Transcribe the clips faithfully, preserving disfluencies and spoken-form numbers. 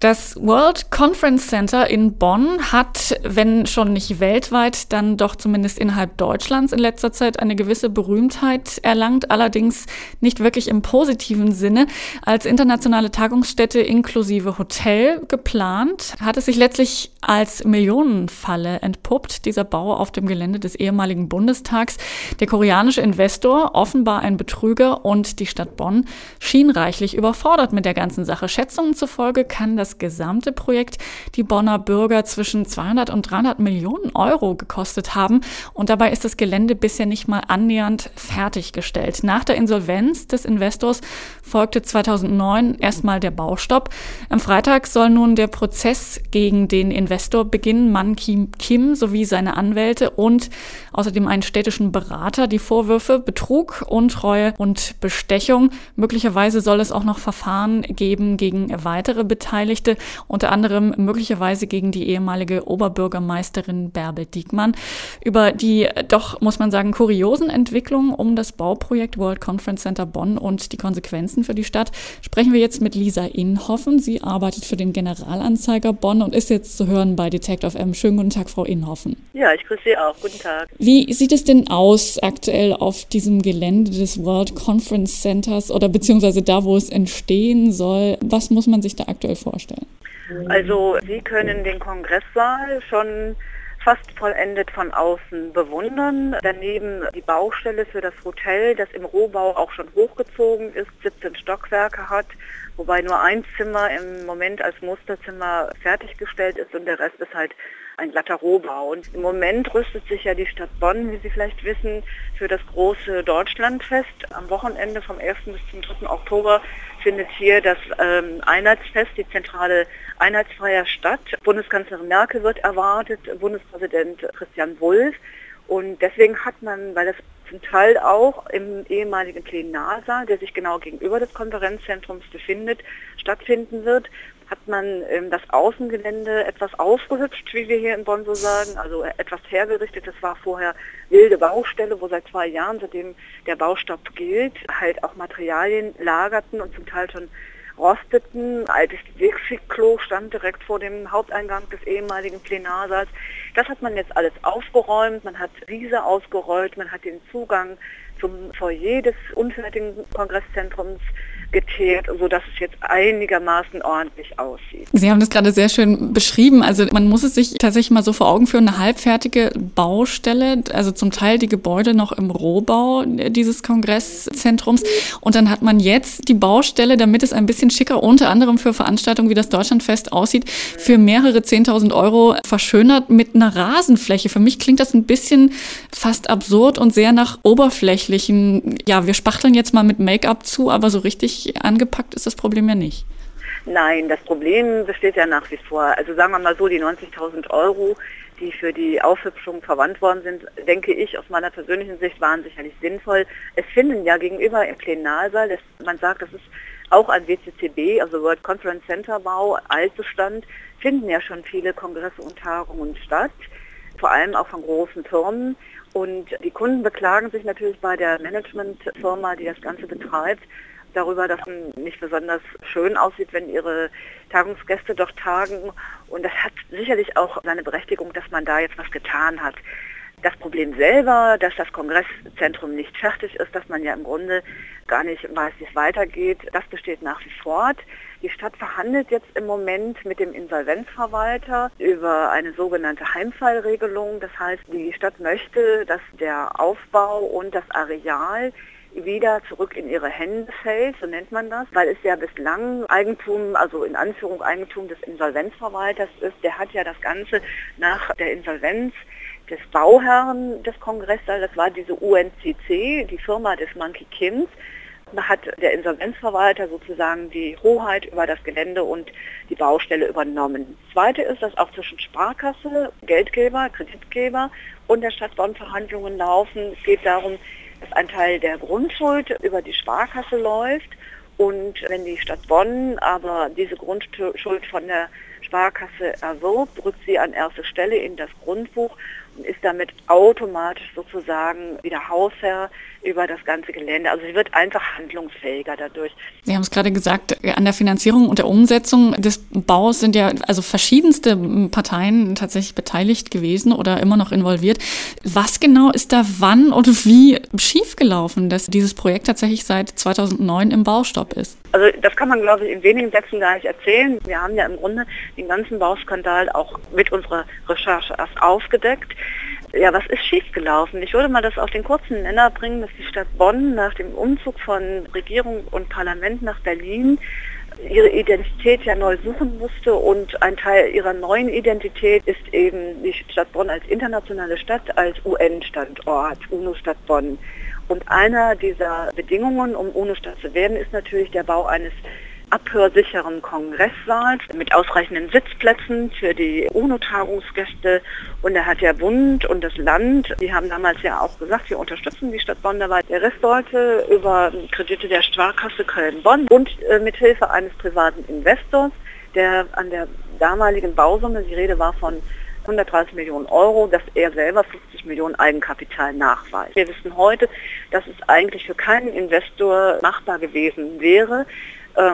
Das World Conference Center in Bonn hat, wenn schon nicht weltweit, dann doch zumindest innerhalb Deutschlands in letzter Zeit eine gewisse Berühmtheit erlangt, allerdings nicht wirklich im positiven Sinne. Als internationale Tagungsstätte inklusive Hotel geplant, hat es sich letztlich als Millionenfalle entpuppt, dieser Bau auf dem Gelände des ehemaligen Bundestags. Der koreanische Investor, offenbar ein Betrüger, und die Stadt Bonn schien reichlich überfordert mit der ganzen Sache. Schätzungen zufolge kann das Das gesamte Projekt die Bonner Bürger zwischen zweihundert und dreihundert Millionen Euro gekostet haben, und dabei ist das Gelände bisher nicht mal annähernd fertiggestellt. Nach der Insolvenz des Investors folgte zweitausendneun erstmal der Baustopp. Am Freitag soll nun der Prozess gegen den Investor beginnen, Man-Ki Kim sowie seine Anwälte und außerdem einen städtischen Berater. Die Vorwürfe Betrug, Untreue und Bestechung. Möglicherweise soll es auch noch Verfahren geben gegen weitere Beteiligte, unter anderem möglicherweise gegen die ehemalige Oberbürgermeisterin Bärbel Diekmann. Über die doch, muss man sagen, kuriosen Entwicklungen um das Bauprojekt World Conference Center Bonn und die Konsequenzen für die Stadt sprechen wir jetzt mit Lisa Inhoffen. Sie arbeitet für den Generalanzeiger Bonn und ist jetzt zu hören bei Detektor F M. Schönen guten Tag, Frau Inhoffen. Ja, ich grüße Sie auch. Guten Tag. Wie sieht es denn aus aktuell auf diesem Gelände des World Conference Centers oder beziehungsweise da, wo es entstehen soll? Was muss man sich da aktuell vorstellen? Also Sie können den Kongresssaal schon fast vollendet von außen bewundern. Daneben die Baustelle für das Hotel, das im Rohbau auch schon hochgezogen ist, siebzehn Stockwerke hat, wobei nur ein Zimmer im Moment als Musterzimmer fertiggestellt ist und der Rest ist halt ein glatter Rohbau. Und im Moment rüstet sich ja die Stadt Bonn, wie Sie vielleicht wissen, für das große Deutschlandfest. Am Wochenende vom elften bis zum dritten Oktober findet hier das ähm, Einheitsfest, die zentrale Einheitsfeier statt. Bundeskanzlerin Merkel wird erwartet, Bundespräsident Christian Wulff. Und deswegen hat man, weil das zum Teil auch im ehemaligen Plenarsaal, der sich genau gegenüber des Konferenzzentrums befindet, stattfinden wird, hat man ähm, das Außengelände etwas aufgehübscht, wie wir hier in Bonn so sagen, also etwas hergerichtet. Das war vorher wilde Baustelle, wo seit zwei Jahren, seitdem der Baustopp gilt, halt auch Materialien lagerten und zum Teil schon rosteten. Altes Dixie-Klo stand direkt vor dem Haupteingang des ehemaligen Plenarsaals. Das hat man jetzt alles aufgeräumt, man hat Wiese ausgerollt, man hat den Zugang zum Foyer des unfertigen Kongresszentrums geteert, sodass es jetzt einigermaßen ordentlich aussieht. Sie haben das gerade sehr schön beschrieben. Also man muss es sich tatsächlich mal so vor Augen führen, eine halbfertige Baustelle, also zum Teil die Gebäude noch im Rohbau dieses Kongresszentrums. Und dann hat man jetzt die Baustelle, damit es ein bisschen schicker, unter anderem für Veranstaltungen wie das Deutschlandfest aussieht, für mehrere zehntausend Euro verschönert mit einer Rasenfläche. Für mich klingt das ein bisschen fast absurd und sehr nach oberflächlichen, ja, wir spachteln jetzt mal mit Make-up zu, aber so richtig angepackt ist das Problem ja nicht. Nein, das Problem besteht ja nach wie vor. Also sagen wir mal so, die neunzigtausend Euro, die für die Aufhübschung verwandt worden sind, denke ich, aus meiner persönlichen Sicht waren sicherlich sinnvoll. Es finden ja gegenüber im Plenarsaal, das, man sagt, das ist auch ein W C C B, also World Conference Center Bau, Altbestand, finden ja schon viele Kongresse und Tagungen statt, vor allem auch von großen Firmen. Und die Kunden beklagen sich natürlich bei der Managementfirma, die das Ganze betreibt, darüber, dass es nicht besonders schön aussieht, wenn ihre Tagungsgäste doch tagen. Und das hat sicherlich auch seine Berechtigung, dass man da jetzt was getan hat. Das Problem selber, dass das Kongresszentrum nicht fertig ist, dass man ja im Grunde gar nicht weiß, wie es weitergeht, das besteht nach wie fort. Die Stadt verhandelt jetzt im Moment mit dem Insolvenzverwalter über eine sogenannte Heimfallregelung. Das heißt, die Stadt möchte, dass der Aufbau und das Areal wieder zurück in ihre Hände fällt, so nennt man das, weil es ja bislang Eigentum, also in Anführung Eigentum des Insolvenzverwalters ist. Der hat ja das Ganze nach der Insolvenz des Bauherren des Kongresssaals, das war diese U N C C, die Firma des Man-Ki Kims, hat der Insolvenzverwalter sozusagen die Hoheit über das Gelände und die Baustelle übernommen. Das Zweite ist, dass auch zwischen Sparkasse, Geldgeber, Kreditgeber und der Stadt Bonn Verhandlungen laufen. Es geht darum, dass ein Teil der Grundschuld über die Sparkasse läuft und wenn die Stadt Bonn aber diese Grundschuld von der Sparkasse erwirbt, rückt sie an erste Stelle in das Grundbuch und ist damit automatisch sozusagen wieder Hausherr über das ganze Gelände. Also sie wird einfach handlungsfähiger dadurch. Sie haben es gerade gesagt, an der Finanzierung und der Umsetzung des Baus sind ja also verschiedenste Parteien tatsächlich beteiligt gewesen oder immer noch involviert. Was genau ist da wann und wie schiefgelaufen, dass dieses Projekt tatsächlich seit zweitausendneun im Baustopp ist? Also das kann man, glaube ich, in wenigen Sätzen gar nicht erzählen. Wir haben ja im Grunde den ganzen Bauskandal auch mit unserer Recherche erst aufgedeckt. Ja, was ist schiefgelaufen? Ich würde mal das auf den kurzen Nenner bringen, dass die Stadt Bonn nach dem Umzug von Regierung und Parlament nach Berlin ihre Identität ja neu suchen musste, und ein Teil ihrer neuen Identität ist eben die Stadt Bonn als internationale Stadt, als U N-Standort, UNO-Stadt Bonn. Und einer dieser Bedingungen, um UNO-Stadt zu werden, ist natürlich der Bau eines abhörsicheren Kongresssaals mit ausreichenden Sitzplätzen für die UNO-Tagungsgäste. Und da hat der Bund und das Land, die haben damals ja auch gesagt, wir unterstützen die Stadt Bonn dabei. Der Rest sollte über Kredite der Sparkasse Köln-Bonn und äh, mit Hilfe eines privaten Investors, der an der damaligen Bausumme, die Rede war von hundertdreißig Millionen Euro, dass er selber fünfzig Millionen Eigenkapital nachweist. Wir wissen heute, dass es eigentlich für keinen Investor machbar gewesen wäre.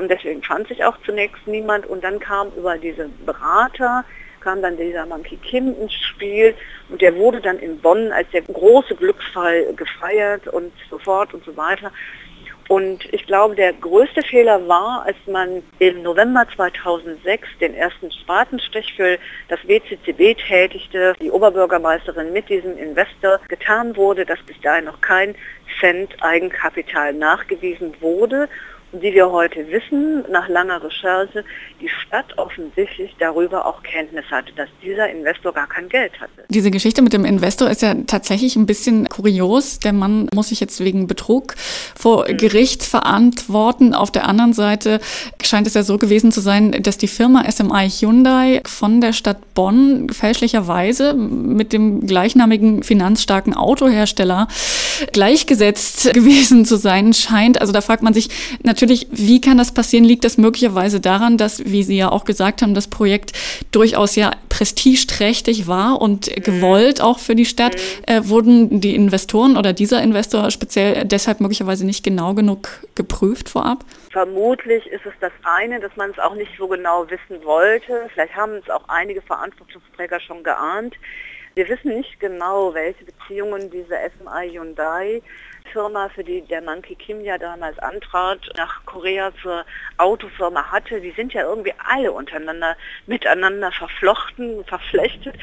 Deswegen fand sich auch zunächst niemand, und dann kam über diese Berater, kam dann dieser Man-Ki Kim ins Spiel, und der wurde dann in Bonn als der große Glücksfall gefeiert und so fort und so weiter. Und ich glaube, der größte Fehler war, als man im November zweitausendsechs den ersten Spatenstich für das W C C B tätigte, die Oberbürgermeisterin mit diesem Investor, getan wurde, dass bis dahin noch kein Cent Eigenkapital nachgewiesen wurde. Und wie wir heute wissen, nach langer Recherche, die Stadt offensichtlich darüber auch Kenntnis hatte, dass dieser Investor gar kein Geld hatte. Diese Geschichte mit dem Investor ist ja tatsächlich ein bisschen kurios. Der Mann muss sich jetzt wegen Betrug vor mhm. Gericht verantworten. Auf der anderen Seite scheint es ja so gewesen zu sein, dass die Firma S M I Hyundai von der Stadt Bonn fälschlicherweise mit dem gleichnamigen finanzstarken Autohersteller gleichgesetzt gewesen zu sein scheint. Also da fragt man sich natürlich, Natürlich, wie kann das passieren? Liegt das möglicherweise daran, dass, wie Sie ja auch gesagt haben, das Projekt durchaus ja prestigeträchtig war und mhm. gewollt auch für die Stadt? Äh, wurden die Investoren oder dieser Investor speziell deshalb möglicherweise nicht genau genug geprüft vorab? Vermutlich ist es das eine, dass man es auch nicht so genau wissen wollte. Vielleicht haben es auch einige Verantwortungsträger schon geahnt. Wir wissen nicht genau, welche Beziehungen diese S M I Hyundai Firma, für die der Man-Ki Kim ja damals antrat, nach Korea zur Autofirma hatte. Die sind ja irgendwie alle untereinander, miteinander verflochten, verflechtet.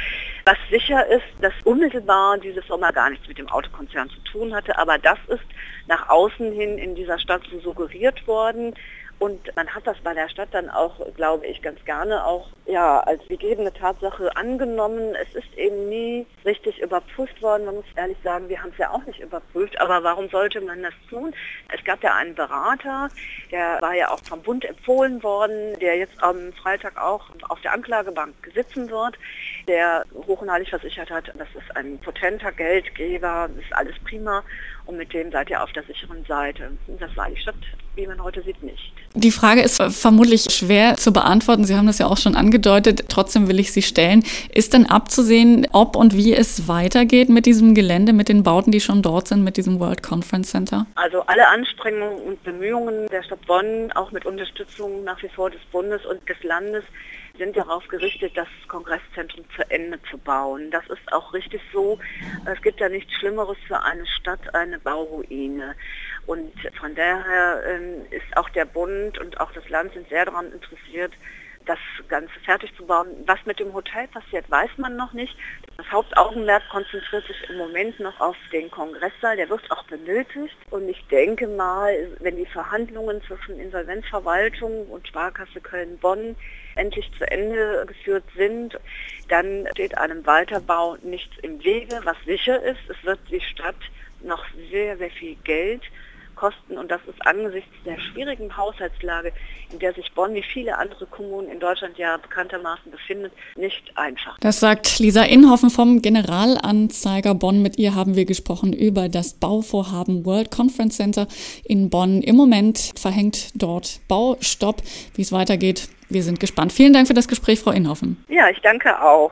Was sicher ist, dass unmittelbar diese Firma gar nichts mit dem Autokonzern zu tun hatte, aber das ist nach außen hin in dieser Stadt so suggeriert worden. Und man hat das bei der Stadt dann auch, glaube ich, ganz gerne auch ja als gegebene Tatsache angenommen. Es ist eben nie richtig überprüft worden. Man muss ehrlich sagen, wir haben es ja auch nicht überprüft. Aber warum sollte man das tun? Es gab ja einen Berater, der war ja auch vom Bund empfohlen worden, der jetzt am Freitag auch auf der Anklagebank sitzen wird, der hoch und heilig versichert hat, das ist ein potenter Geldgeber, das ist alles prima. Und mit dem seid ihr auf der sicheren Seite. Das war die Stadt, wie man heute sieht, nicht. Die Frage ist vermutlich schwer zu beantworten. Sie haben das ja auch schon angedeutet. Trotzdem will ich sie stellen. Ist denn abzusehen, ob und wie es weitergeht mit diesem Gelände, mit den Bauten, die schon dort sind, mit diesem World Conference Center? Also alle Anstrengungen und Bemühungen der Stadt Bonn, auch mit Unterstützung nach wie vor des Bundes und des Landes, sind darauf gerichtet, das Kongresszentrum zu Ende zu bauen. Das ist auch richtig so. Es gibt ja nichts Schlimmeres für eine Stadt, eine Bauruine. Und von daher ist auch der Bund und auch das Land sind sehr daran interessiert, das Ganze fertig zu bauen. Was mit dem Hotel passiert, weiß man noch nicht. Das Hauptaugenmerk konzentriert sich im Moment noch auf den Kongresssaal. Der wird auch benötigt. Und ich denke mal, wenn die Verhandlungen zwischen Insolvenzverwaltung und Sparkasse Köln-Bonn endlich zu Ende geführt sind, dann steht einem Weiterbau nichts im Wege. Was sicher ist, es wird die Stadt noch sehr, sehr viel Geld kosten, und das ist angesichts der schwierigen Haushaltslage, in der sich Bonn wie viele andere Kommunen in Deutschland ja bekanntermaßen befindet, nicht einfach. Das sagt Lisa Inhoffen vom Generalanzeiger Bonn. Mit ihr haben wir gesprochen über das Bauvorhaben World Conference Center in Bonn. Im Moment verhängt dort Baustopp. Wie es weitergeht, wir sind gespannt. Vielen Dank für das Gespräch, Frau Inhoffen. Ja, ich danke auch.